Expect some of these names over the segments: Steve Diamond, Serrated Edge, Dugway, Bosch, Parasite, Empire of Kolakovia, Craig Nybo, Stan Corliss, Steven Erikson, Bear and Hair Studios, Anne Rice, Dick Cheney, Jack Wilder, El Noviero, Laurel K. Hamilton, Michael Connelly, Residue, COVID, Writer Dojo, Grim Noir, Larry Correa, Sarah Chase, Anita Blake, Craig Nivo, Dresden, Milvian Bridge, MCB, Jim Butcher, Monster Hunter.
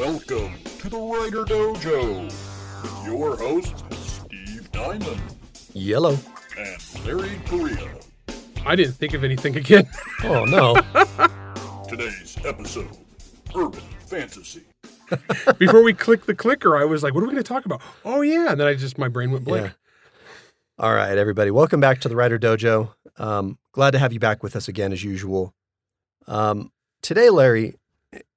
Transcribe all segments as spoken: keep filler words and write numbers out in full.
Welcome to the Writer Dojo with your hosts, Steve Diamond, Yellow, and Larry Correa. I didn't think of anything again. Oh, no. Today's episode, Urban Fantasy. Before we click the clicker, I was like, what are we going to talk about? Oh, yeah. And then I just, my brain went blank. Yeah. All right, everybody. Welcome back to the Writer Dojo. Um, glad to have you back with us again, as usual. Um, today, Larry,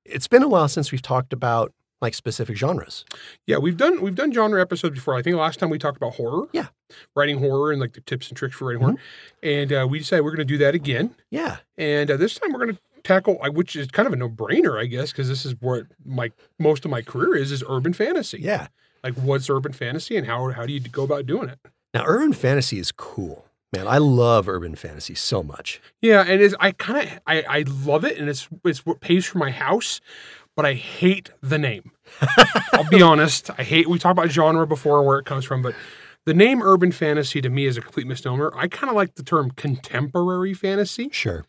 it's been a while since we've talked about like specific genres. Yeah, we've done we've done genre episodes before. I think last time we talked about horror. Yeah, writing horror and like the tips and tricks for writing mm-hmm. horror. And uh, we decided we're going to do that again. Yeah, and uh, this time we're going to tackle, which is kind of a no-brainer, I guess, because this is what my most of my career is is urban fantasy. Yeah, like what's urban fantasy and how how do you go about doing it? Now, urban fantasy is cool. Man, I love urban fantasy so much. Yeah, and it's, I kind of I, I love it, and it's it's what pays for my house, but I hate the name. I'll be honest. I hate, we talked about genre before and where it comes from, but the name urban fantasy to me is a complete misnomer. I kind of like the term contemporary fantasy. Sure.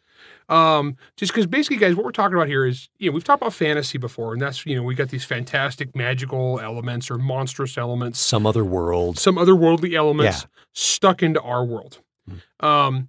Um, just because basically, guys, what we're talking about here is, you know, we've talked about fantasy before, and that's, you know, we got these fantastic magical elements or monstrous elements. Some other world. Some otherworldly elements yeah. stuck into our world. Um,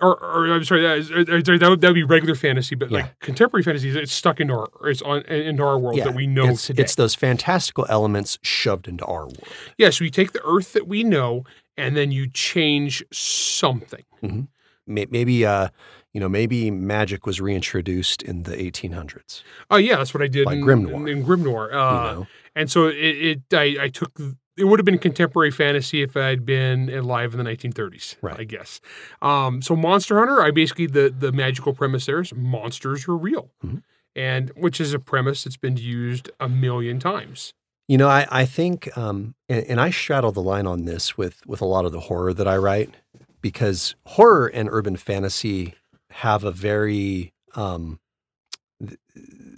or, or I'm sorry, that, that, would, that would be regular fantasy, but yeah. like contemporary fantasy, it's stuck into our, it's on into our world yeah. that we know it's, today. It's those fantastical elements shoved into our world. Yeah, so you take the Earth that we know, and then you change something. Mm-hmm. Maybe, uh, you know, maybe magic was reintroduced in the eighteen hundreds. Oh yeah, that's what I did. By in, Grim Noir. In, in Grim Noir, uh, you know. And so it, it I, I took. It would have been contemporary fantasy if I had been alive in the nineteen thirties, right. I guess. Um, so Monster Hunter, I basically, the the magical premise there is monsters are real, mm-hmm. and which is a premise that's been used a million times. You know, I, I think, um, and, and I straddle the line on this with, with a lot of the horror that I write, because horror and urban fantasy have a very... Um,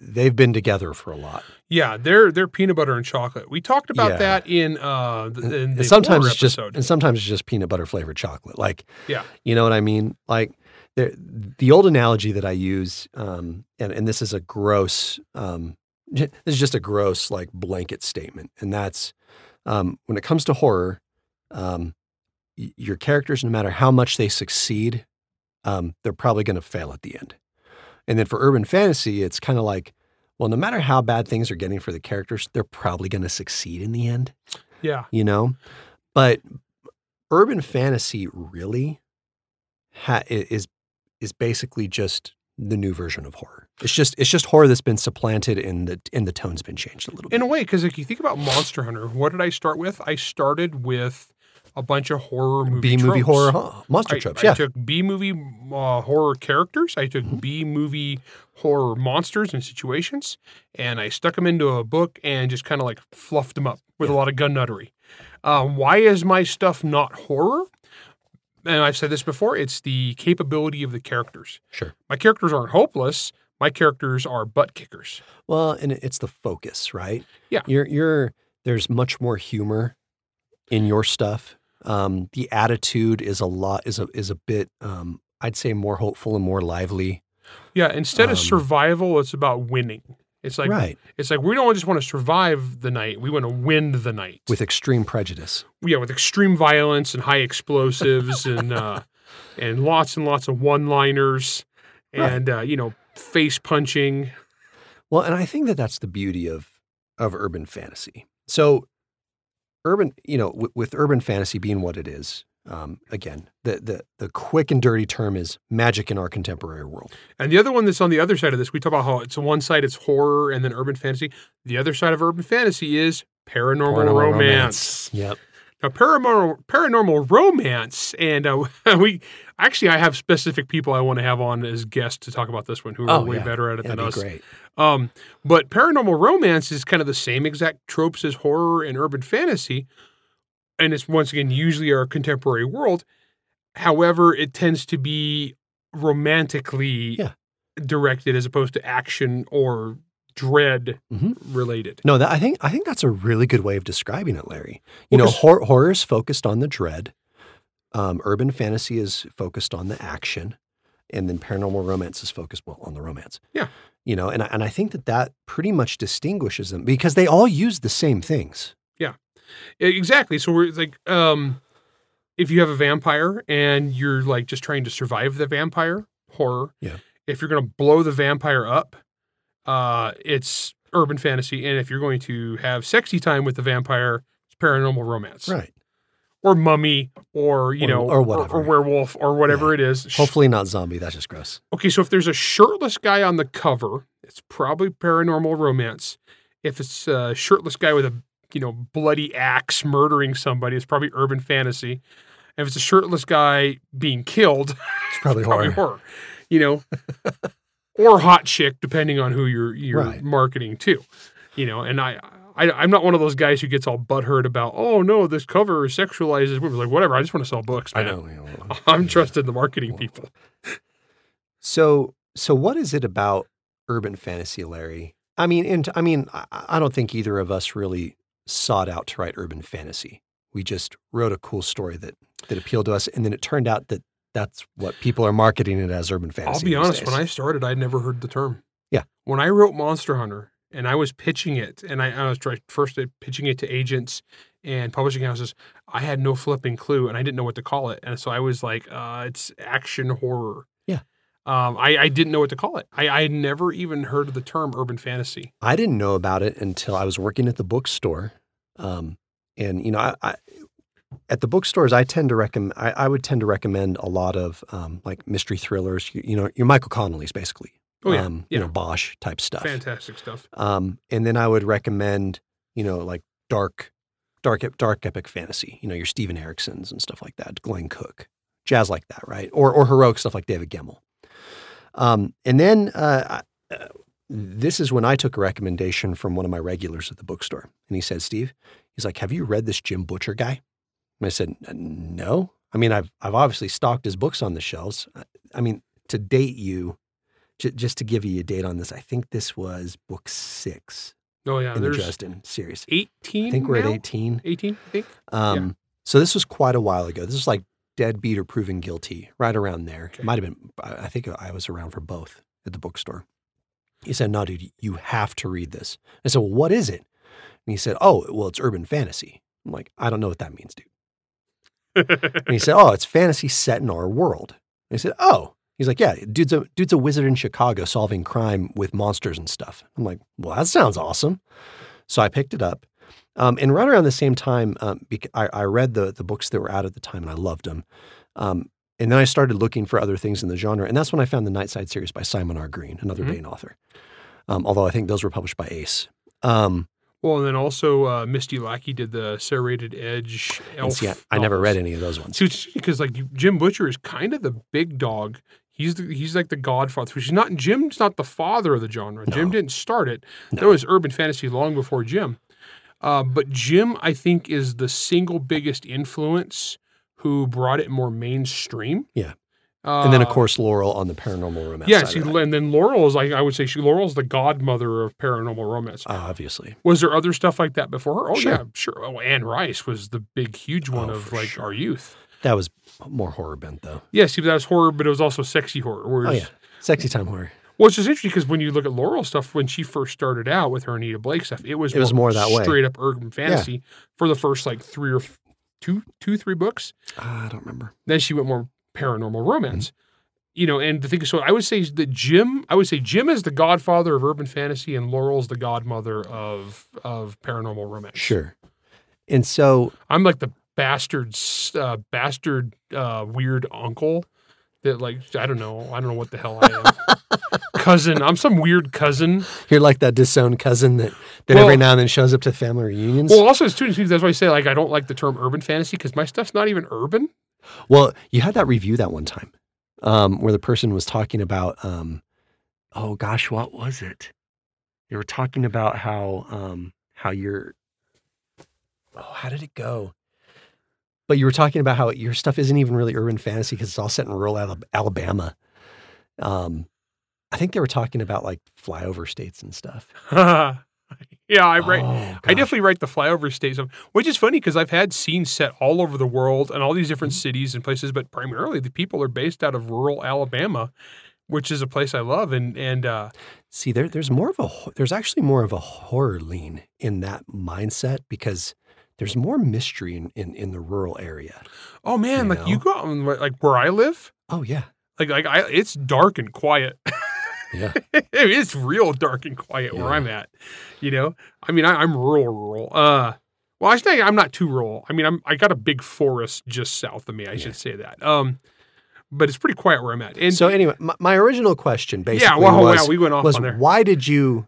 they've been together for a lot. Yeah, they're they're peanut butter and chocolate. We talked about yeah. that in uh the, in the sometimes it's just episode. And sometimes it's just peanut butter flavored chocolate. Like yeah. you know what I mean? Like the the old analogy that I use um and and this is a gross um this is just a gross like blanket statement, and that's um when it comes to horror, um your characters, no matter how much they succeed, um they're probably going to fail at the end. And then for urban fantasy, it's kind of like, well, no matter how bad things are getting for the characters, they're probably going to succeed in the end. Yeah. You know? But urban fantasy really ha- is is basically just the new version of horror. It's just it's just horror that's been supplanted and the, and the tone's been changed a little bit. In a way, because if you think about Monster Hunter, what did I start with? I started with... a bunch of horror movie B-movie tropes. horror, huh? Monster I, tropes, I yeah. I took B-movie uh, horror characters. I took mm-hmm. B-movie horror monsters and situations, and I stuck them into a book and just kind of like fluffed them up with yeah. a lot of gunnuttery. Uh, why is my stuff not horror? And I've said this before. It's the capability of the characters. Sure. My characters aren't hopeless. My characters are butt kickers. Well, and it's the focus, right? Yeah. You're, you're, there's much more humor in your stuff. Um, the attitude is a lot is a is a bit um, I'd say more hopeful and more lively. Yeah, instead um, of survival, it's about winning. It's like right. it's like we don't just want to survive the night; we want to win the night with extreme prejudice. Yeah, with extreme violence and high explosives and uh, and lots and lots of one-liners and right. uh, you know, face punching. Well, and I think that that's the beauty of of urban fantasy. So. Urban, you know, w- with urban fantasy being what it is, um, again, the, the the quick and dirty term is magic in our contemporary world. And the other one that's on the other side of this, we talk about how it's one side, it's horror, and then urban fantasy. The other side of urban fantasy is paranormal, paranormal romance. romance. Yep. Now, paranormal paranormal romance, and uh, we actually, I have specific people I want to have on as guests to talk about this one who are oh, way yeah. better at it That'd than us. Great. Um, but paranormal romance is kind of the same exact tropes as horror and urban fantasy, and it's once again usually our contemporary world. However, it tends to be romantically yeah. directed as opposed to action or dread mm-hmm. related. No, that, I think I think that's a really good way of describing it, Larry. You well, know, hor- horror is focused on the dread. Um, urban fantasy is focused on the action, and then paranormal romance is focused well on the romance. Yeah, you know, and, and I think that that pretty much distinguishes them because they all use the same things. Yeah, exactly. So we're like, um, if you have a vampire and you're like just trying to survive the vampire, horror. Yeah. If you're going to blow the vampire up, uh, it's urban fantasy. And if you're going to have sexy time with the vampire, it's paranormal romance. Right. Or mummy, or, you or, know, or whatever, or, or werewolf, or whatever yeah. it is. Hopefully not zombie. That's just gross. Okay, so if there's a shirtless guy on the cover, it's probably paranormal romance. If it's a shirtless guy with a, you know, bloody axe murdering somebody, it's probably urban fantasy. And if it's a shirtless guy being killed, it's probably, it's probably horror. horror. You know, or hot chick, depending on who you're you're right. marketing to. You know, and I... I, I'm not one of those guys who gets all butthurt about, oh, no, this cover sexualizes women. Like, whatever, I just want to sell books, man. I know. You know I'm yeah. trusting the marketing well. people. So so what is it about urban fantasy, Larry? I mean, and I mean, I, I don't think either of us really sought out to write urban fantasy. We just wrote a cool story that, that appealed to us, and then it turned out that that's what people are marketing it as, urban fantasy. I'll be honest, days. when I started, I'd never heard the term. Yeah. When I wrote Monster Hunter, and I was pitching it, and I, I was trying, first pitching it to agents and publishing houses. I had no flipping clue, and I didn't know what to call it. And so I was like, uh, it's action horror. Yeah. Um, I, I didn't know what to call it. I, I had never even heard of the term urban fantasy. I didn't know about it until I was working at the bookstore. Um, and, you know, I, I, at the bookstores, I tend to recommend, I, I would tend to recommend a lot of um, like mystery thrillers, you, you know, your Michael Connelly's basically. Oh, yeah. Um, yeah. You know, Bosch type stuff. Fantastic stuff. Um, and then I would recommend, you know, like dark, dark, dark epic fantasy, you know, your Steven Eriksons and stuff like that, Glenn Cook, jazz like that, right? Or, or heroic stuff like David Gemmell. Um, and then uh, I, uh, this is when I took a recommendation from one of my regulars at the bookstore. And he said, Steve, he's like, have you read this Jim Butcher guy? And I said, no. I mean, I've, I've obviously stocked his books on the shelves. I, I mean, to date you, just to give you a date on this, I think this was book six. Oh, yeah. In the Dresden series. eighteen I think we're now? At eighteen. eighteen, I think. Um, yeah. So this was quite a while ago. This was like Deadbeat or Proven Guilty, right around there. Okay. It might have been, I think I was around for both at the bookstore. He said, no, dude, you have to read this. I said, well, what is it? And he said, oh, well, it's urban fantasy. I'm like, I don't know what that means, dude. And he said, oh, it's fantasy set in our world. And I said, oh. He's like, yeah, dude's a, dude's a wizard in Chicago solving crime with monsters and stuff. I'm like, well, that sounds awesome. So I picked it up. Um, and right around the same time, um, I, I read the the books that were out at the time, and I loved them. Um, and then I started looking for other things in the genre. And that's when I found the Nightside series by Simon R. Green, another mm-hmm. Dane author. Um, although I think those were published by Ace. Um, well, and then also uh, Misty Lackey did the Serrated Edge. Elf see, I, I never read any of those ones. Because like Jim Butcher is kind of the big dog. He's the, he's like the godfather, which is not Jim's not the father of the genre. No. Jim didn't start it. No. There was urban fantasy long before Jim. Uh, but Jim, I think, is the single biggest influence who brought it more mainstream. Yeah. Uh, and then, of course, Laurel on the paranormal romance. Yeah, see, and then Laurel is like, I would say she Laurel's the godmother of paranormal romance. Uh, obviously. Was there other stuff like that before her? Oh, sure. yeah, sure. Oh, Anne Rice was the big, huge one oh, of like sure. our youth. That was more horror bent, though. Yeah, see, that was horror, but it was also sexy horror. Whereas, oh, yeah. Sexy time horror. Well, it's just interesting because when you look at Laurel stuff, when she first started out with her Anita Blake stuff, it was, it more, was more that straight way. up urban fantasy yeah. for the first, like, three or f- two, two, three books. Uh, I don't remember. Then she went more paranormal romance. Mm-hmm. You know, and the thing is, so I would say that Jim, I would say Jim is the godfather of urban fantasy and Laurel's the godmother of of paranormal romance. Sure. And so... I'm like the... bastard, uh, bastard, uh, weird uncle that like, I don't know. I don't know what the hell I am. Cousin. I'm some weird cousin. You're like that disowned cousin that, that well, every now and then shows up to family reunions. Well, also as students, that's why I say like, I don't like the term urban fantasy because my stuff's not even urban. Well, you had that review that one time, um, where the person was talking about, um, oh gosh, what was it? They were talking about how, um, how you're, oh, how did it go? But you were talking about how your stuff isn't even really urban fantasy because it's all set in rural Alabama. Um, I think they were talking about like flyover states and stuff. yeah, I write. Oh, I definitely write the flyover states, which is funny because I've had scenes set all over the world and all these different mm-hmm. cities and places, but primarily the people are based out of rural Alabama, which is a place I love. And and uh, see, there there's more of a there's actually more of a horror lean in that mindset because there's more mystery in in, in the rural area. Oh man, you like know? you go out like where I live. Oh yeah, like like I it's dark and quiet. Yeah, it's real dark and quiet yeah. where I'm at. You know, I mean, I, I'm rural, rural. Uh, well, I should, I'm not too rural. I mean, I'm I got a big forest just south of me. I yeah. should say that. Um, but it's pretty quiet where I'm at. And so anyway, my, my original question basically yeah, well, was, wow, we went off was on there. why did you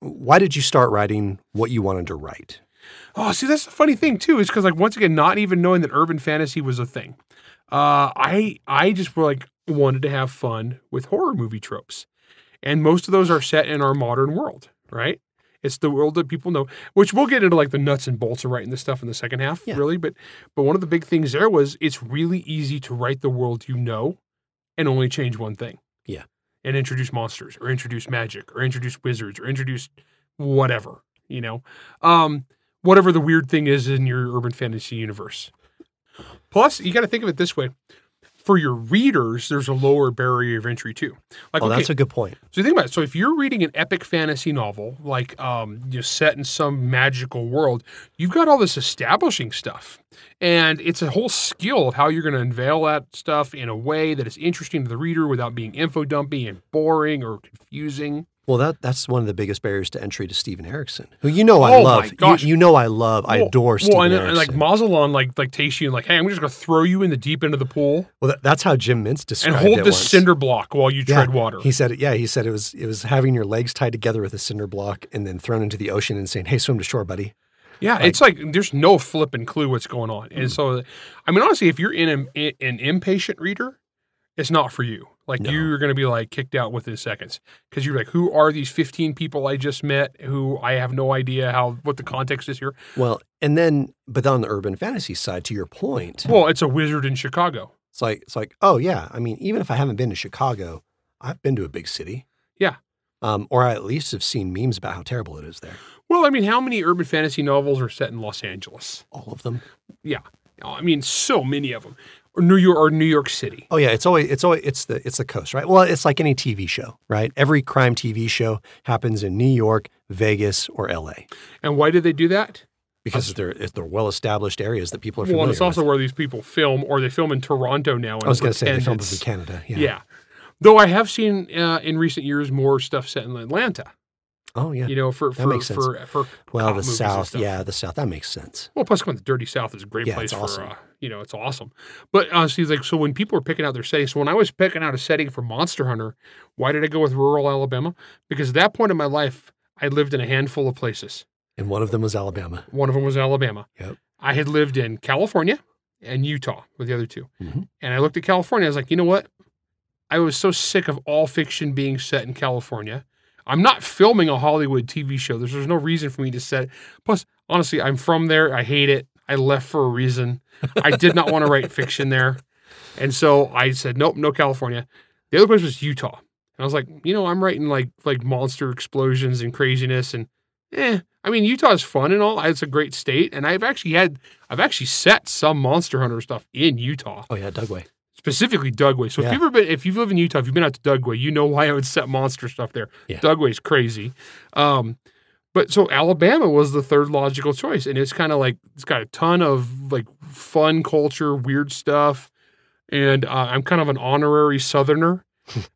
why did you start writing what you wanted to write? Oh, see, that's the funny thing too, is because like once again, not even knowing that urban fantasy was a thing, uh, I I just were like. wanted to have fun with horror movie tropes. And most of those are set in our modern world, right? It's the world that people know, which we'll get into like the nuts and bolts of writing this stuff in the second half, yeah. really. But but one of the big things there was it's really easy to write the world you know and only change one thing. Yeah. And introduce monsters or introduce magic or introduce wizards or introduce whatever, you know. Um, whatever the weird thing is in your urban fantasy universe. Plus, you got to think of it this way. For your readers, there's a lower barrier of entry too. Like, oh, okay, that's a good point. So think about it. So if you're reading an epic fantasy novel, like um, you know, set in some magical world, you've got all this establishing stuff, and it's a whole skill of how you're going to unveil that stuff in a way that is interesting to the reader without being info dumpy and boring or confusing. Well, that that's one of the biggest barriers to entry to Steven Erikson, who you know I oh love. My gosh. You, you know I love. Well, I adore Steven Erikson. Well, and, and like Mazalan, like like takes you and like, hey, I'm just gonna throw you in the deep end of the pool. Well, that, that's how Jim Mintz described it. And hold it this once. cinder block while you yeah. tread water. He said it. Yeah, he said it was it was having your legs tied together with a cinder block and then thrown into the ocean and saying, "Hey, swim to shore, buddy." Yeah, like, it's like there's no flipping clue what's going on. Mm-hmm. And so, I mean, honestly, if you're in a, an impatient reader, it's not for you. Like no. You're going to be like kicked out within seconds because you're like, who are these fifteen people I just met who I have no idea how what the context is here? Well, and then but on the urban fantasy side, to your point. Well, it's a wizard in Chicago. It's like it's like, oh, yeah. I mean, even if I haven't been to Chicago, I've been to a big city. Yeah. Um, or I at least have seen memes about how terrible it is there. Well, I mean, how many urban fantasy novels are set in Los Angeles? All of them. Yeah. I mean, so many of them. Or New York or New York City. Oh yeah, it's always it's always it's the it's the coast, right? Well, it's like any T V show, right? Every crime T V show happens in New York, Vegas, or L A. And why do they do that? Because uh, they're they're well established areas that people are familiar with. Well, it's also with. where these people film, or they film in Toronto now. I was going to say they film in Canada. Yeah. yeah, though I have seen uh, in recent years more stuff set in Atlanta. Oh yeah, you know for for that makes sense. for for well the South, yeah, the South that makes sense. Well, plus going the Dirty South is a great yeah, place it's awesome. for uh, you know it's awesome. But honestly, uh, like so when people are picking out their settings, so when I was picking out a setting for Monster Hunter, why did I go with rural Alabama? Because at that point in my life, I lived in a handful of places, and one of them was Alabama. One of them was Alabama. Yep, I had lived in California and Utah with the other two, mm-hmm. and I looked at California. I was like, you know what? I was so sick of all fiction being set in California. I'm not filming a Hollywood T V show. There's, there's no reason for me to set it. Plus, honestly, I'm from there. I hate it. I left for a reason. I did not want to write fiction there. And so I said, nope, no California. The other place was Utah. And I was like, you know, I'm writing like like monster explosions and craziness. And eh, I mean, Utah is fun and all. It's a great state. And I've actually had, I've actually set some Monster Hunter stuff in Utah. Oh, yeah, Dugway. Specifically Dugway. So yeah. if you've ever been, if you've lived in Utah, if you've been out to Dugway, you know why I would set monster stuff there. Yeah. Dugway's crazy. Um, but so Alabama was the third logical choice. And it's kind of like, it's got a ton of like fun culture, weird stuff. And uh, I'm kind of an honorary Southerner.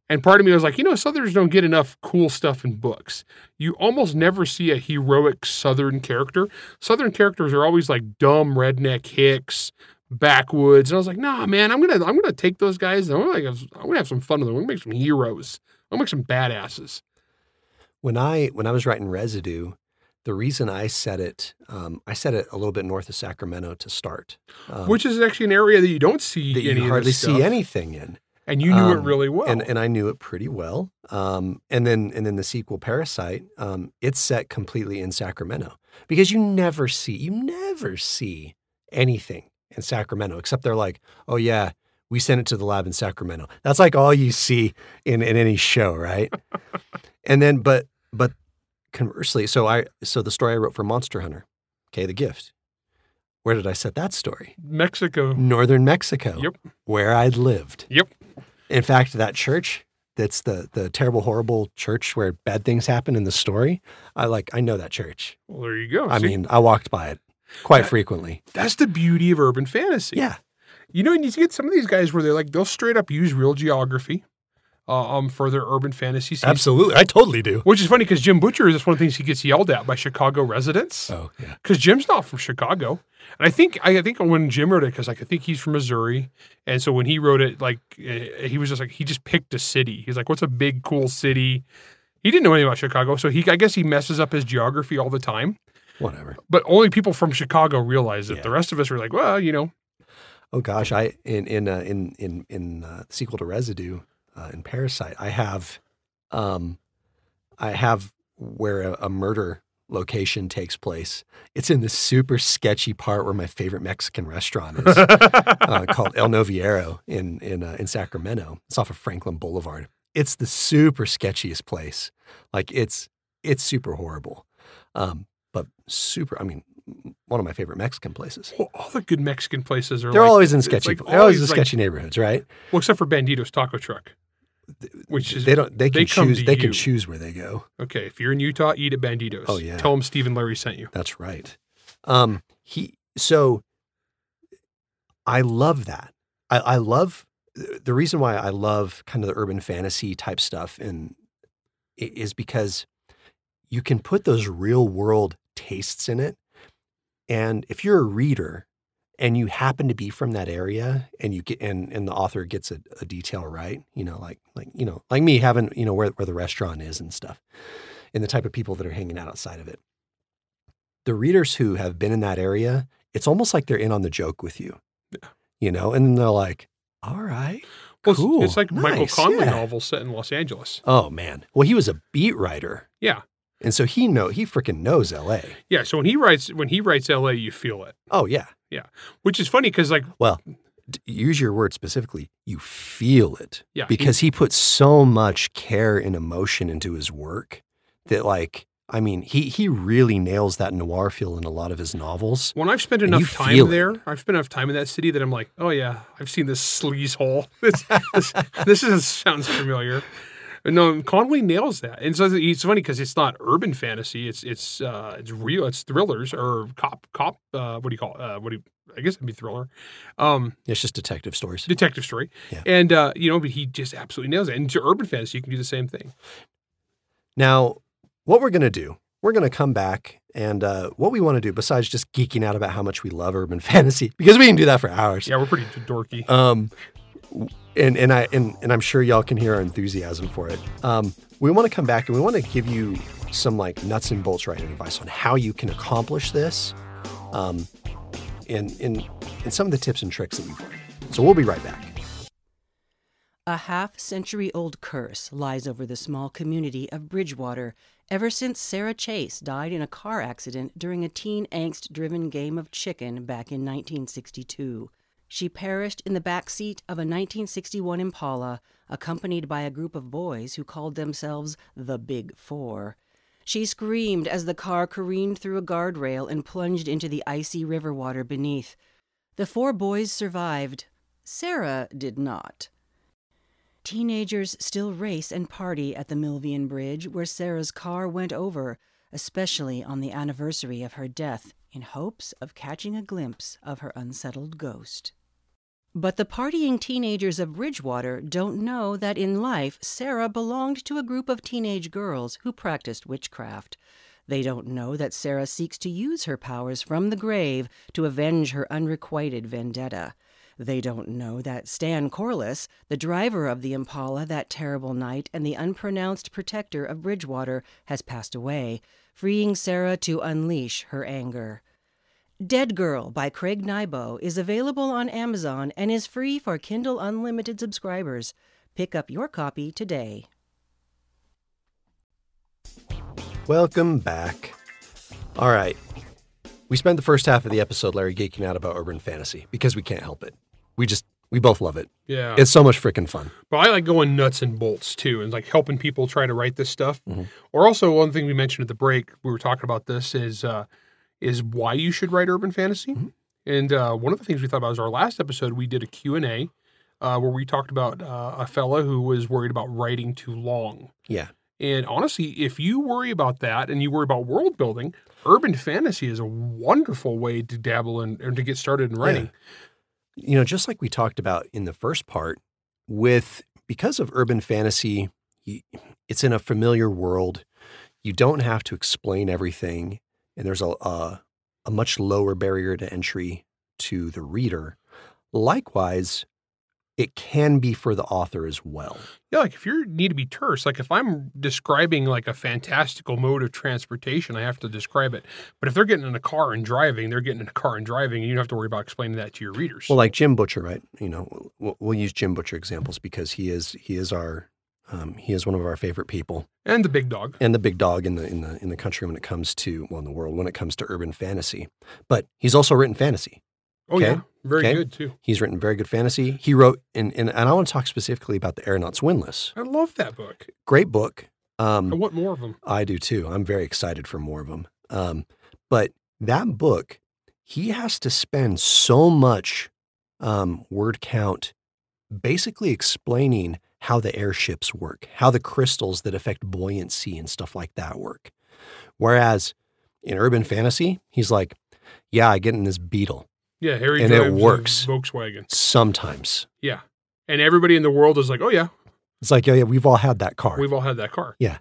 And part of me was like, you know, Southerners don't get enough cool stuff in books. You almost never see a heroic Southern character. Southern characters are always like dumb redneck hicks, backwoods, and I was like, nah, man, I'm gonna, I'm gonna take those guys. And I'm gonna, have, I'm gonna have some fun with them. I'm gonna make some heroes. I'm gonna make some badasses. When I, when I was writing Residue, the reason I set it, um, I set it a little bit north of Sacramento to start, um, which is actually an area that you don't see that any you hardly of this stuff. see anything in. And you knew um, it really well, and, and I knew it pretty well. Um, and then, and then the sequel, Parasite, um, it's set completely in Sacramento because you never see, you never see anything in Sacramento, except they're like, oh yeah, we sent it to the lab in Sacramento. That's like all you see in, in any show, right? And then, but but conversely, so I so the story I wrote for Monster Hunter, okay, The Gift. Where did I set that story? Mexico, northern Mexico. Yep, where I'd lived. Yep, In fact, that church, that's the the terrible, horrible church where bad things happen in the story. I like, I know that church. Well, there you go. I See, mean, I walked by it quite that, frequently. That's the beauty of urban fantasy. Yeah. You know, and you get some of these guys where they're like, they'll straight up use real geography uh, um, for their urban fantasy scenes. Absolutely. I totally do. Which is funny because Jim Butcher is one of the things he gets yelled at by Chicago residents. Oh, yeah. Because Jim's not from Chicago. And I think I think when Jim wrote it, because like, I think he's from Missouri. And so when he wrote it, like he was just like, he just picked a city. He's like, what's a big, cool city? He didn't know anything about Chicago. So he, I guess he messes up his geography all the time. Whatever. But only people from Chicago realize it. Yeah. The rest of us were like, well, you know. Oh gosh, I in in uh, in in in uh, the sequel to Residue, uh, in Parasite, I have, um, I have where a, a murder location takes place. It's in this super sketchy part where my favorite Mexican restaurant is, uh, called El Noviero in in uh, in Sacramento. It's off of Franklin Boulevard. It's the super sketchiest place. Like it's it's super horrible, um, but super. I mean. One of my favorite Mexican places. Well, all the good Mexican places are They're like, always in sketchy, like they're always in sketchy like, neighborhoods, right? Well, except for Bandito's Taco Truck, which is, they don't, they can they choose, they you. can choose where they go. Okay. If you're in Utah, eat at Bandito's. Oh yeah. Tell them Steve and Larry sent you. That's right. Um, he, so I love that. I, I love the reason why I love kind of the urban fantasy type stuff. And it is because you can put those real world tastes in it. And if you're a reader and you happen to be from that area and you get, and, and the author gets a, a detail right, you know, like, like, you know, like me having, you know, where, where the restaurant is and stuff and the type of people that are hanging out outside of it, the readers who have been in that area, it's almost like they're in on the joke with you, yeah. you know, and they're like, all right, well, cool. It's, it's like nice, Michael Connelly yeah. novel set in Los Angeles. Oh man. Well, he was a beat writer. Yeah. And so he know he freaking knows L A. Yeah. So when he writes when he writes L A, you feel it. Oh yeah, yeah. Which is funny because like, well, d- use your word specifically. You feel it. Yeah. Because he, he puts so much care and emotion into his work that like, I mean, he he really nails that noir feel in a lot of his novels. When I've spent enough time there, it. I've spent enough time in that city that I'm like, oh yeah, I've seen this sleazehole. This this, this is, sounds familiar. No, Connelly nails that. And so it's funny because it's not urban fantasy. It's it's uh, it's real. It's thrillers or cop cop. Uh, what do you call it? Uh, what do you, I guess it'd be thriller. Um, it's just detective stories. Detective story. Yeah. And uh, you know, but he just absolutely nails it. And to urban fantasy, you can do the same thing. Now, what we're gonna do? We're gonna come back and uh, what we want to do besides just geeking out about how much we love urban fantasy because we can do that for hours. Yeah, we're pretty dorky. Um. And and I and, and I'm sure y'all can hear our enthusiasm for it. Um, we want to come back and we want to give you some like nuts and bolts writing advice on how you can accomplish this, um, and and and some of the tips and tricks that we've learned. So we'll be right back. A half-century-old curse lies over the small community of Bridgewater ever since Sarah Chase died in a car accident during a teen angst-driven game of chicken back in nineteen sixty-two. She perished in the back seat of a nineteen sixty-one Impala, accompanied by a group of boys who called themselves the Big Four. She screamed as the car careened through a guardrail and plunged into the icy river water beneath. The four boys survived. Sarah did not. Teenagers still race and party at the Milvian Bridge, where Sarah's car went over, especially on the anniversary of her death, in hopes of catching a glimpse of her unsettled ghost. But the partying teenagers of Bridgewater don't know that in life Sarah belonged to a group of teenage girls who practiced witchcraft. They don't know that Sarah seeks to use her powers from the grave to avenge her unrequited vendetta. They don't know that Stan Corliss, the driver of the Impala that terrible night and the unpronounced protector of Bridgewater, has passed away, freeing Sarah to unleash her anger. Dead Girl by Craig Nybo is available on Amazon and is free for Kindle Unlimited subscribers. Pick up your copy today. Welcome back. All right. We spent the first half of the episode, Larry, geeking out about urban fantasy because we can't help it. We just... We both love it. Yeah. It's so much freaking fun. But I like going nuts and bolts too and like helping people try to write this stuff. Mm-hmm. Or also one thing we mentioned at the break, we were talking about this is uh, is why you should write urban fantasy. Mm-hmm. And uh, one of the things we thought about was our last episode, we did a Q and A uh, where we talked about uh, a fella who was worried about writing too long. Yeah. And honestly, if you worry about that and you worry about world building, urban fantasy is a wonderful way to dabble in or to get started in writing. Yeah. You know, just like we talked about in the first part, with because of urban fantasy, it's in a familiar world. You don't have to explain everything, and there's a a, a much lower barrier to entry to the reader. Likewise, it can be for the author as well. Yeah, like if you need to be terse, like if I'm describing like a fantastical mode of transportation, I have to describe it. But if they're getting in a car and driving, they're getting in a car and driving, and you don't have to worry about explaining that to your readers. Well, like Jim Butcher, right? You know, we'll, we'll use Jim Butcher examples because he is he is our um, he is one of our favorite people, and the big dog, and the big dog in the in the in the country when it comes to well in the world when it comes to urban fantasy. But he's also written fantasy. Oh, okay. Yeah. Very okay. good, too. He's written very good fantasy. He wrote, and, and, and I want to talk specifically about the Aeronaut's Windlass. I love that book. Great book. Um, I want more of them. I do, too. I'm very excited for more of them. Um, but that book, he has to spend so much um, word count basically explaining how the airships work, how the crystals that affect buoyancy and stuff like that work. Whereas in urban fantasy, he's like, yeah, I get in this Beetle. Yeah, Harry and it works. Volkswagen. Sometimes. Yeah. And everybody in the world is like, oh, yeah. It's like, oh, yeah, we've all had that car. We've all had that car. Yeah.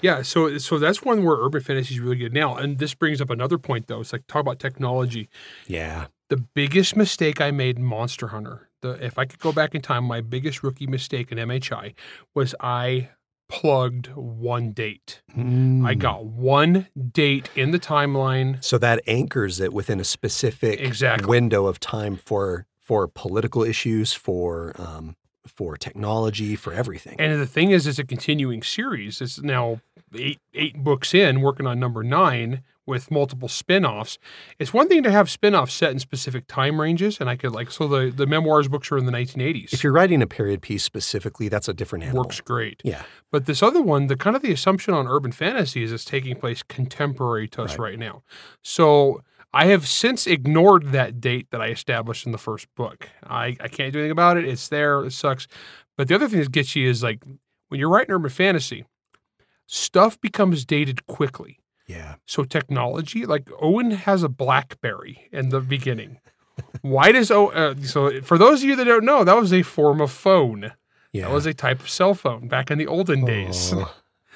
Yeah, so so that's one where urban fantasy is really good now. And this brings up another point, though. It's like, talk about technology. Yeah. The biggest mistake I made in Monster Hunter, the, if I could go back in time, my biggest rookie mistake in M H I was I plugged one date. Mm. I got one date in the timeline. So that anchors it within a specific exactly. window of time for for political issues, for um, for technology, for everything. And the thing is, it's a continuing series. It's now eight eight books in, working on number nine with multiple spin-offs. It's one thing to have spin-offs set in specific time ranges, and I could like, so the, the memoirs books are in the nineteen eighties. If you're writing a period piece specifically, that's a different animal. Works great. Yeah. But this other one, the kind of the assumption on urban fantasy is it's taking place contemporary to us right, right now. So I have since ignored that date that I established in the first book. I, I can't do anything about it. It's there. It sucks. But the other thing that gets you is like, when you're writing urban fantasy, stuff becomes dated quickly. Yeah. So technology, like Owen has a BlackBerry in the beginning. Why does Owen, uh, so for those of you that don't know, that was a form of phone. Yeah. That was a type of cell phone back in the olden oh, days.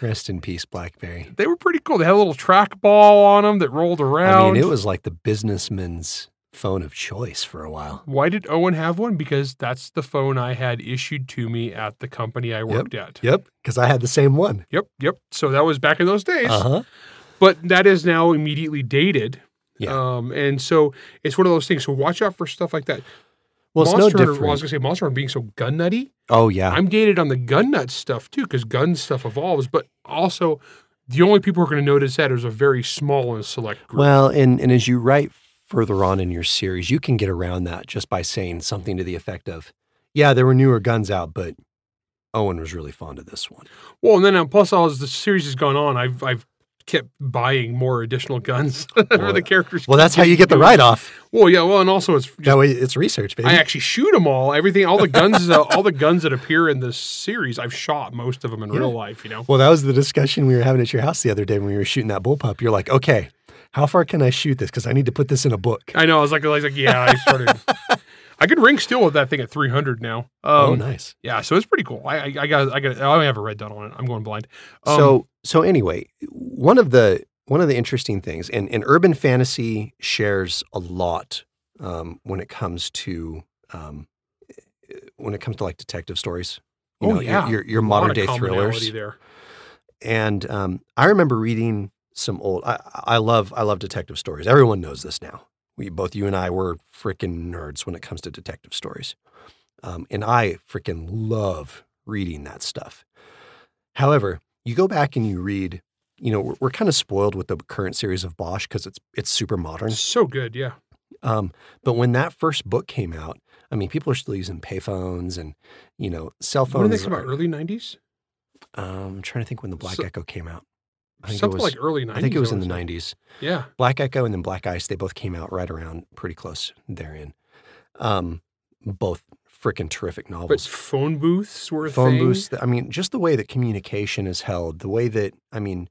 Rest in peace, BlackBerry. They were pretty cool. They had a little trackball on them that rolled around. I mean, it was like the businessman's phone of choice for a while. Why did Owen have one? Because that's the phone I had issued to me at the company I worked yep, at. Yep, because I had the same one. Yep, yep. So that was back in those days. Uh-huh. But that is now immediately dated. Yeah. Um, and so it's one of those things. So watch out for stuff like that. Well, Monster it's no Hunter, different. Well, I was going to say Monster Hunter being so gun nutty. Oh, yeah. I'm dated on the gun nut stuff, too, because gun stuff evolves. But also, the only people who are going to notice that is a very small and select group. Well, and, and as you write further on in your series, you can get around that just by saying something to the effect of, yeah, there were newer guns out, but Owen was really fond of this one. Well, and then plus, as the series has gone on, I've I've... kept buying more additional guns for the characters. Well, that's how you get the write-off. Well, yeah. Well, and also it's just, that way it's research, baby. I actually shoot them all. Everything, all the guns, uh, all the guns that appear in this series, I've shot most of them in yeah. real life. You know. Well, that was the discussion we were having at your house the other day when we were shooting that bullpup. You're like, okay, how far can I shoot this? Because I need to put this in a book. I know. I was like, I was like, yeah. I started. I could ring still with that thing at three hundred now. Um, oh, nice. Yeah, so it's pretty cool. I, I, I got, I got, I only have a red dot on it. I'm going blind. Um, so, so anyway, one of the one of the interesting things, and, and urban fantasy shares a lot um, when it comes to um, when it comes to like detective stories. You oh know, yeah, your, your, your modern day thrillers. There. And um, I remember reading some old. I, I love, I love detective stories. Everyone knows this now. We both, you and I, were freaking nerds when it comes to detective stories. Um, and I freaking love reading that stuff. However, you go back and you read, you know, we're, we're kind of spoiled with the current series of Bosch because it's it's super modern. So good, yeah. Um, but when that first book came out, I mean, people are still using payphones and, you know, cell phones. What do they think about, early nineties? Um, I'm trying to think when the Black so- Echo came out. I think Something it was, like early nineties. I think it was in the nineties. Yeah. Black Echo and then Black Ice, they both came out right around pretty close therein. Um, both freaking terrific novels. But phone booths were a phone thing? Phone booths. I mean, just the way that communication is held, the way that, I mean...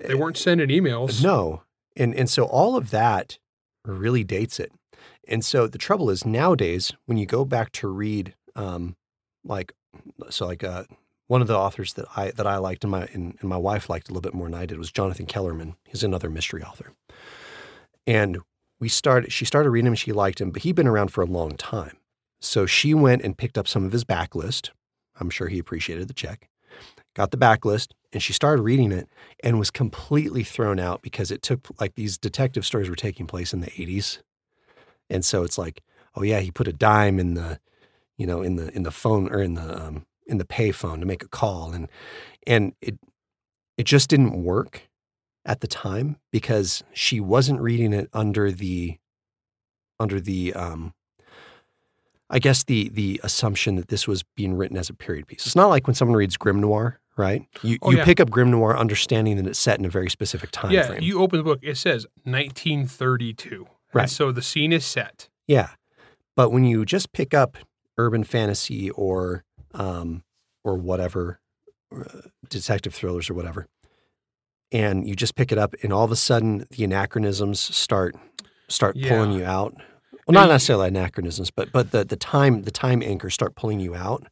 They weren't sending emails. No. And, and so all of that really dates it. And so the trouble is nowadays, when you go back to read, um, like, so like uh, one of the authors that I that I liked and my, and, and my wife liked a little bit more than I did was Jonathan Kellerman. He's another mystery author. And we started, she started reading him, she liked him, but he'd been around for a long time. So she went and picked up some of his backlist. I'm sure he appreciated the check. Got the backlist, and she started reading it and was completely thrown out because it took, like, these detective stories were taking place in the eighties. And so it's like, oh yeah, he put a dime in the, you know, in the, in the phone or in the, um, in the pay phone to make a call. And, and it, it just didn't work at the time because she wasn't reading it under the, under the, um, I guess the, the assumption that this was being written as a period piece. It's not like when someone reads Grim Noir, right? You, oh, you yeah. pick up Grim Noir understanding that it's set in a very specific time yeah, frame. Yeah, you open the book, it says nineteen thirty-two. Right. And so the scene is set. Yeah. But when you just pick up urban fantasy or um, or whatever, uh, detective thrillers or whatever, and you just pick it up and all of a sudden the anachronisms start start yeah. pulling you out. Well, not necessarily anachronisms, but but the, the time the time anchors start pulling you out.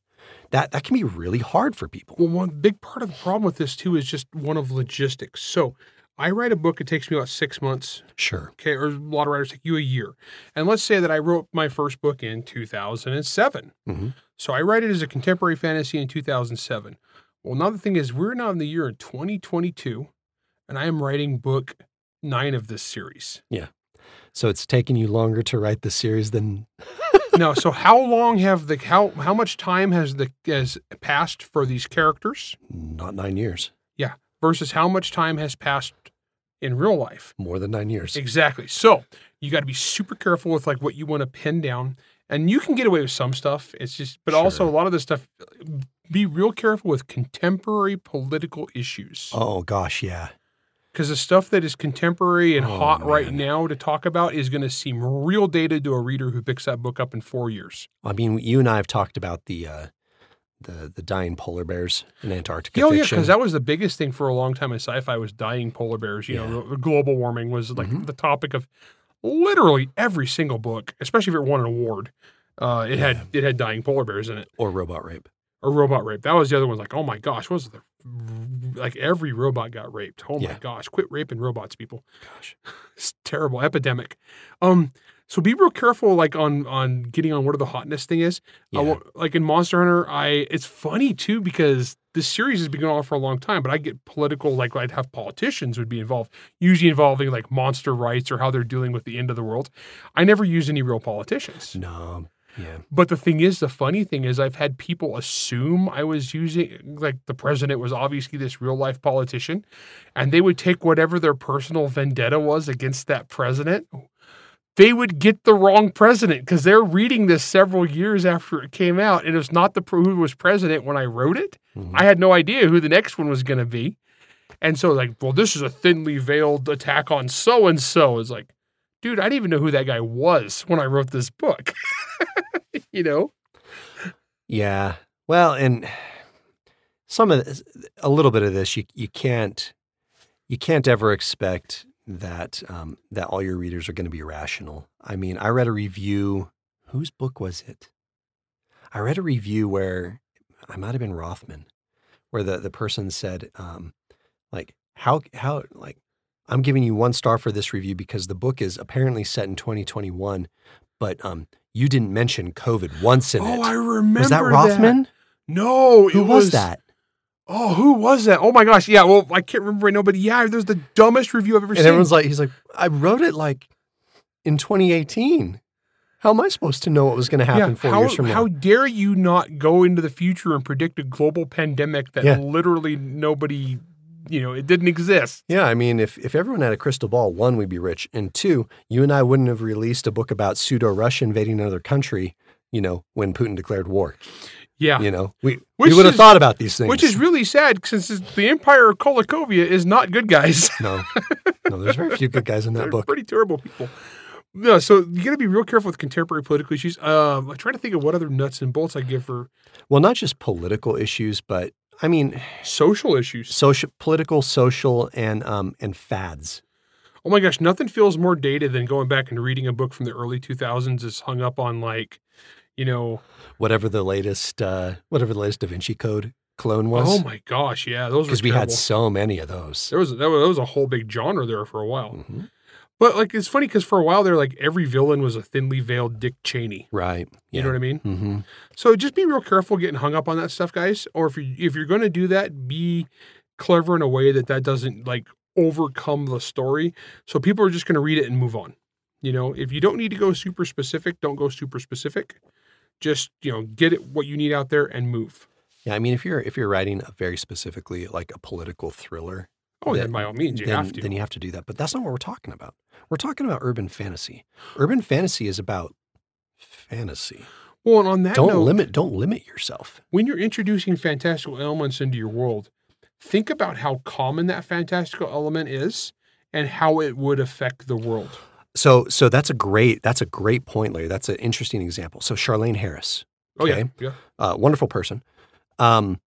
That that can be really hard for people. Well, one big part of the problem with this too is just one of logistics. So I write a book, it takes me about six months. Sure. Okay, or a lot of writers take you a year. And let's say that I wrote my first book in two thousand seven. Mm-hmm. So I write it as a contemporary fantasy in two thousand seven. Well, another thing is we're now in the year twenty twenty-two, and I am writing book nine of this series. Yeah. So it's taken you longer to write the series than... No, so how long have the... How, how much time has the has passed for these characters? Not nine years. Yeah. Versus how much time has passed in real life. More than nine years. Exactly. So you got to be super careful with like what you want to pin down. And you can get away with some stuff. It's just, but sure. also a lot of this stuff, be real careful with contemporary political issues. Oh, gosh, yeah. Because the stuff that is contemporary and oh, hot man. right now to talk about is going to seem real dated to a reader who picks that book up in four years. I mean, you and I have talked about the... Uh... The, the dying polar bears in Antarctica oh, fiction. Oh, yeah, because that was the biggest thing for a long time in sci-fi was dying polar bears. You yeah. know, global warming was like mm-hmm. the topic of literally every single book, especially if it won an award. Uh, it yeah. had it had dying polar bears in it. Or robot rape. Or robot rape. That was the other one. Like, oh, my gosh, what was the like every robot got raped. Oh, yeah. my gosh. Quit raping robots, people. Gosh. It's a terrible epidemic. Um So be real careful, like on on getting on whatever the hotness thing is. Yeah. Uh, like in Monster Hunter, I it's funny too because this series has been going on for a long time, but I get political, like I'd have politicians would be involved, usually involving like monster rights or how they're dealing with the end of the world. I never use any real politicians. No. Yeah. But the thing is, the funny thing is, I've had people assume I was using, like the president was obviously this real life politician, and they would take whatever their personal vendetta was against that president. They would get the wrong president because they're reading this several years after it came out, and it was not the who was president when I wrote it. Mm-hmm. I had no idea who the next one was going to be, and so like, well, this is a thinly veiled attack on so and so. It's like, dude, I didn't even know who that guy was when I wrote this book. You know? Yeah. Well, and some of this, a little bit of this, you you can't you can't ever expect. that um, that all your readers are going to be rational. I mean, I read a review. Whose book was it? I read a review where, I might have been Rothman, where the, the person said, um, like, how, how like, I'm giving you one star for this review because the book is apparently set in twenty twenty-one, but um, you didn't mention COVID once in oh, it. Oh, I remember Was that Rothman? That. No, Who it was... was that? Oh, who was that? Oh my gosh. Yeah. Well, I can't remember right now, but yeah, there's the dumbest review I've ever and seen. And everyone's like, he's like, I wrote it like in twenty eighteen. How am I supposed to know what was going to happen yeah, four how, years from now? How dare you not go into the future and predict a global pandemic that yeah. literally nobody, you know, it didn't exist. Yeah. I mean, if, if everyone had a crystal ball, one, we'd be rich. And two, you and I wouldn't have released a book about pseudo-Russia invading another country, you know, when Putin declared war. Yeah. You know, we, we would have thought about these things. Which is really sad since the Empire of Kolakovia is not good guys. No. No, there's very few good guys in that They're book. Pretty terrible people. No, so you got to be real careful with contemporary political issues. Um, I'm trying to think of what other nuts and bolts I give her. Well, not just political issues, but I mean social issues, social, political, social, and um, and fads. Oh my gosh, nothing feels more dated than going back and reading a book from the early two thousands that's hung up on like, you know, whatever the latest, uh, whatever the latest Da Vinci Code clone was. Oh my gosh, yeah, those because we had so many of those. There was that was, that was a whole big genre there for a while. Mm-hmm. But, like, it's funny because for a while there, like, every villain was a thinly veiled Dick Cheney. Right. Yeah. You know what I mean? Mm-hmm. So just be real careful getting hung up on that stuff, guys. Or if, you, if you're going to do that, be clever in a way that that doesn't, like, overcome the story. So people are just going to read it and move on. You know, if you don't need to go super specific, don't go super specific. Just, you know, get it what you need out there and move. Yeah, I mean, if you're if you're writing a very specifically, like, a political thriller, oh, then by all means, you then, have to. Then you have to do that. But that's not what we're talking about. We're talking about urban fantasy. Urban fantasy is about fantasy. Well, and on that don't note, limit, don't limit yourself. When you're introducing fantastical elements into your world, think about how common that fantastical element is and how it would affect the world. So, so that's a great that's a great point, Larry. That's an interesting example. So, Charlaine Harris. Okay? Oh yeah, yeah, uh, wonderful person. Um,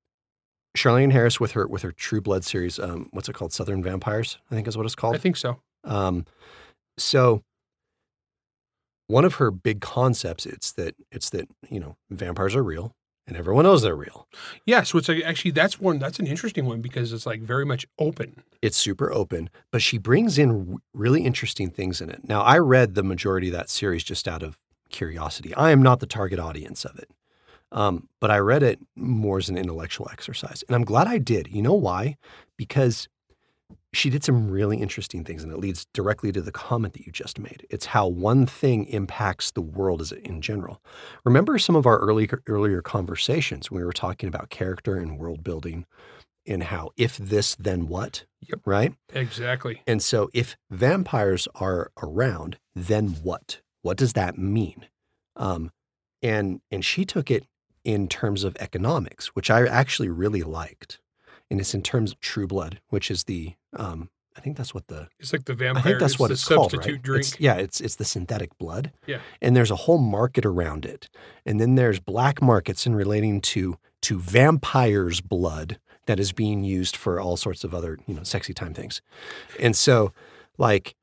Charlaine Harris with her with her True Blood series, um, what's it called? Southern Vampires, I think is what it's called. I think so. Um, so one of her big concepts it's that it's that you know vampires are real and everyone knows they're real. Yeah, so it's like actually that's one that's an interesting one because it's like very much open. It's super open, but she brings in really interesting things in it. Now I read the majority of that series just out of curiosity. I am not the target audience of it. Um, but I read it more as an intellectual exercise. And I'm glad I did. You know why? Because she did some really interesting things, and it leads directly to the comment that you just made. It's how one thing impacts the world as in general. Remember some of our early, earlier conversations when we were talking about character and world building and how if this, then what? Yep. Right? Exactly. And so if vampires are around, then what? What does that mean? Um, and and she took it in terms of economics, which I actually really liked. And it's in terms of True Blood, which is the, um, I think that's what the... It's like the vampire, I think that's what it's called, right? Substitute drink. It's, yeah, it's it's the synthetic blood. Yeah. And there's a whole market around it. And then there's black markets in relating to to vampire's blood that is being used for all sorts of other, you know, sexy time things. And so, like,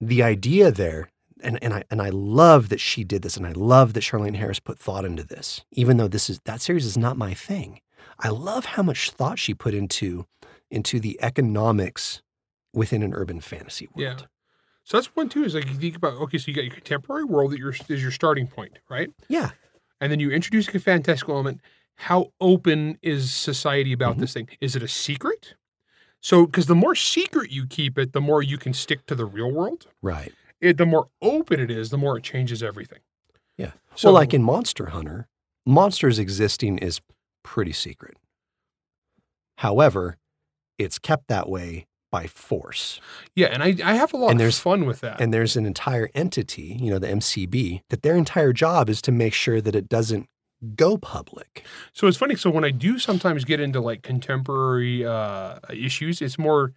the idea there... And and I and I love that she did this, and I love that Charlaine Harris put thought into this. Even though this is that series is not my thing, I love how much thought she put into into the economics within an urban fantasy world. Yeah, so that's one too. Is like you think about okay, so you got your contemporary world that your is your starting point, right? Yeah, and then you introduce a fantastical element. How open is society about mm-hmm. this thing? Is it a secret? So because the more secret you keep it, the more you can stick to the real world, right? It, the more open it is, the more it changes everything. Yeah. So well, like in Monster Hunter, monsters existing is pretty secret. However, it's kept that way by force. Yeah, and I, I have a lot of fun with that. And there's an entire entity, you know, the M C B, that their entire job is to make sure that it doesn't go public. So it's funny. So when I do sometimes get into like contemporary uh, issues, it's more...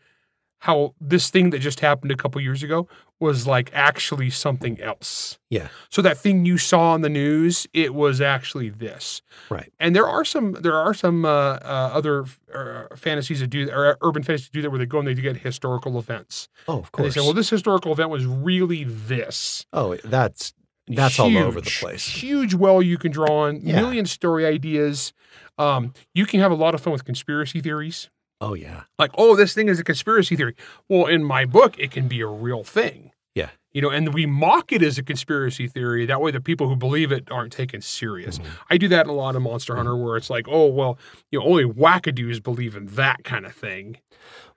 how this thing that just happened a couple years ago was like actually something else. Yeah. So that thing you saw on the news, it was actually this. Right. And there are some there are some uh, uh, other uh, fantasies that do or urban fantasies that do that where they go and they get historical events. Oh, of course. And they say, well, this historical event was really this. Oh, that's that's huge, all over the place. Huge well you can draw on yeah. million story ideas. Um, you can have a lot of fun with conspiracy theories. Oh, yeah. Like, oh, this thing is a conspiracy theory. Well, in my book, it can be a real thing. Yeah. You know, and we mock it as a conspiracy theory. That way the people who believe it aren't taken serious. Mm-hmm. I do that in a lot of Monster Hunter mm-hmm. where it's like, oh, well, you know, only wackadoos believe in that kind of thing.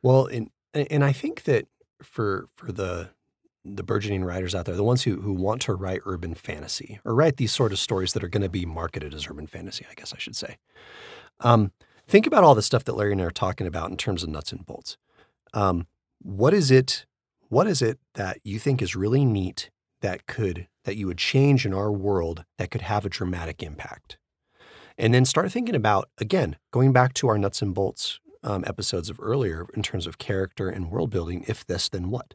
Well, and and I think that for for the the burgeoning writers out there, the ones who who want to write urban fantasy or write these sort of stories that are going to be marketed as urban fantasy, I guess I should say. Um Think about all the stuff that Larry and I are talking about in terms of nuts and bolts. Um, what is it? What is it that you think is really neat that could that you would change in our world that could have a dramatic impact? And then start thinking about again going back to our nuts and bolts um, episodes of earlier in terms of character and world building. If this, then what?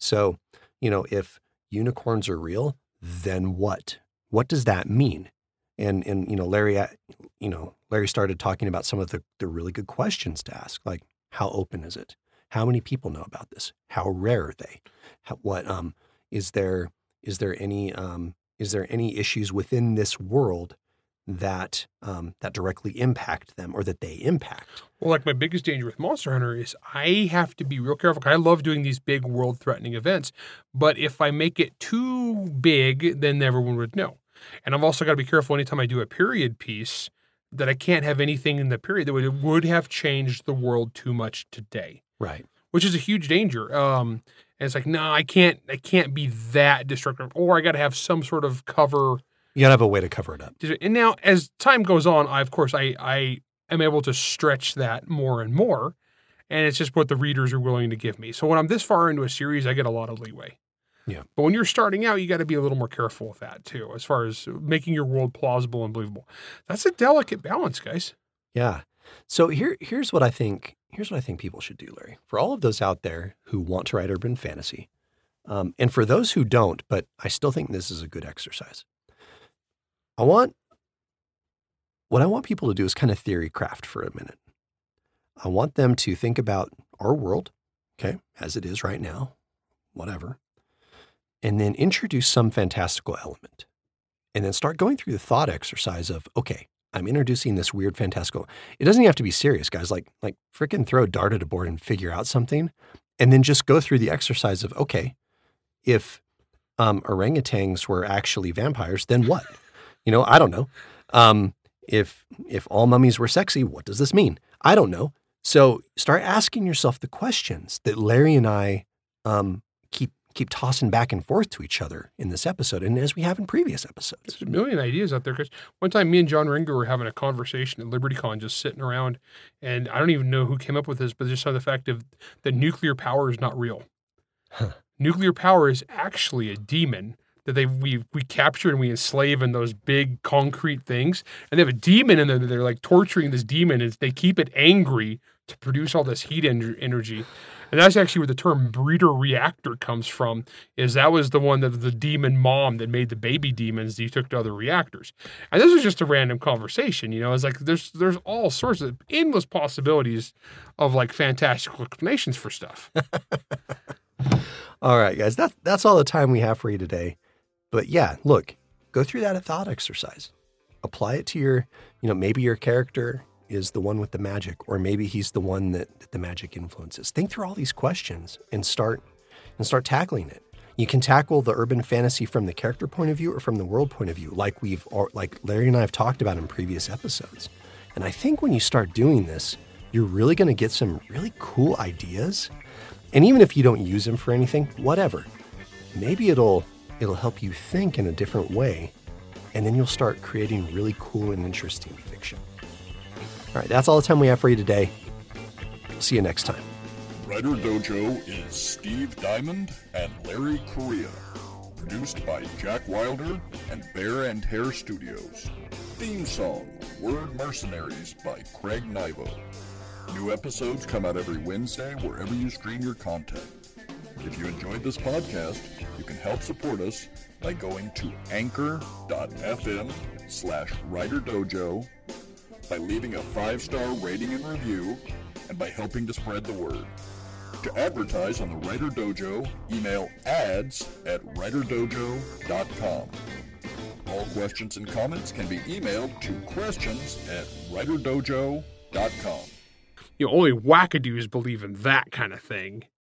So you know, if unicorns are real, then what? What does that mean? And, and you know, Larry, you know, Larry started talking about some of the, the really good questions to ask, like, how open is it? How many people know about this? How rare are they? How, what, um, is there, is there any, um, is there any issues within this world that, um, that directly impact them or that they impact? Well, like my biggest danger with Monster Hunter is I have to be real careful. 'Cause I love doing these big world threatening events, but if I make it too big, then everyone would know. And I've also got to be careful anytime I do a period piece that I can't have anything in the period that would, would have changed the world too much today. Right. Which is a huge danger. Um, and it's like, no, nah, I can't, I can't be that destructive, or I got to have some sort of cover. You gotta have a way to cover it up. And now, as time goes on, I, of course, I, I am able to stretch that more and more, and it's just what the readers are willing to give me. So when I'm this far into a series, I get a lot of leeway. Yeah. But when you're starting out, you got to be a little more careful with that, too, as far as making your world plausible and believable. That's a delicate balance, guys. Yeah. So here, here's what I think, here's what I think people should do, Larry. For all of those out there who want to write urban fantasy, um, and for those who don't, but I still think this is a good exercise. I want, what I want people to do is kind of theory craft for a minute. I want them to think about our world, okay, as it is right now, whatever, and then introduce some fantastical element and then start going through the thought exercise of, okay, I'm introducing this weird fantastical. It doesn't have to be serious, guys. Like, like frickin' throw a dart at a board and figure out something and then just go through the exercise of, okay, if um, orangutans were actually vampires, then what? You know, I don't know. Um, if if all mummies were sexy, what does this mean? I don't know. So start asking yourself the questions that Larry and I um, keep keep tossing back and forth to each other in this episode, and as we have in previous episodes. There's a million ideas out there. Because one time, me and John Ringer were having a conversation at Liberty Con, just sitting around, and I don't even know who came up with this, but just on the fact of that nuclear power is not real. Huh. Nuclear power is actually a demon that they we we capture and we enslave in those big concrete things. And they have a demon in there that they're like torturing this demon, and they keep it angry to produce all this heat en energy. And that's actually where the term breeder reactor comes from, is that was the one that the demon mom that made the baby demons that you took to other reactors. And this was just a random conversation, you know, it's like there's there's all sorts of endless possibilities of like fantastical explanations for stuff. All right, guys, that's, that's all the time we have for you today. But yeah, look, go through that thought exercise, apply it to your, you know, maybe your character is the one with the magic, or maybe he's the one that, that the magic influences. Think through all these questions and start, and start tackling it. You can tackle the urban fantasy from the character point of view or from the world point of view, like we've, like Larry and I have talked about in previous episodes. And I think when you start doing this, you're really going to get some really cool ideas. And even if you don't use them for anything, whatever, maybe it'll, it'll help you think in a different way, and then you'll start creating really cool and interesting fiction. All right, that's all the time we have for you today. We'll see you next time. Writer Dojo is Steve Diamond and Larry Correa, produced by Jack Wilder and Bear and Hair Studios. Theme song, Word Mercenaries by Craig Nivo. New episodes come out every Wednesday wherever you stream your content. If you enjoyed this podcast, you can help support us by going to anchor.fm slash Writer Dojo, by leaving a five-star rating and review, and by helping to spread the word. To advertise on the Writer Dojo, email ads at writer dojo dot com. All questions and comments can be emailed to questions at writer dojo dot com. You know, only wackadoos believe in that kind of thing.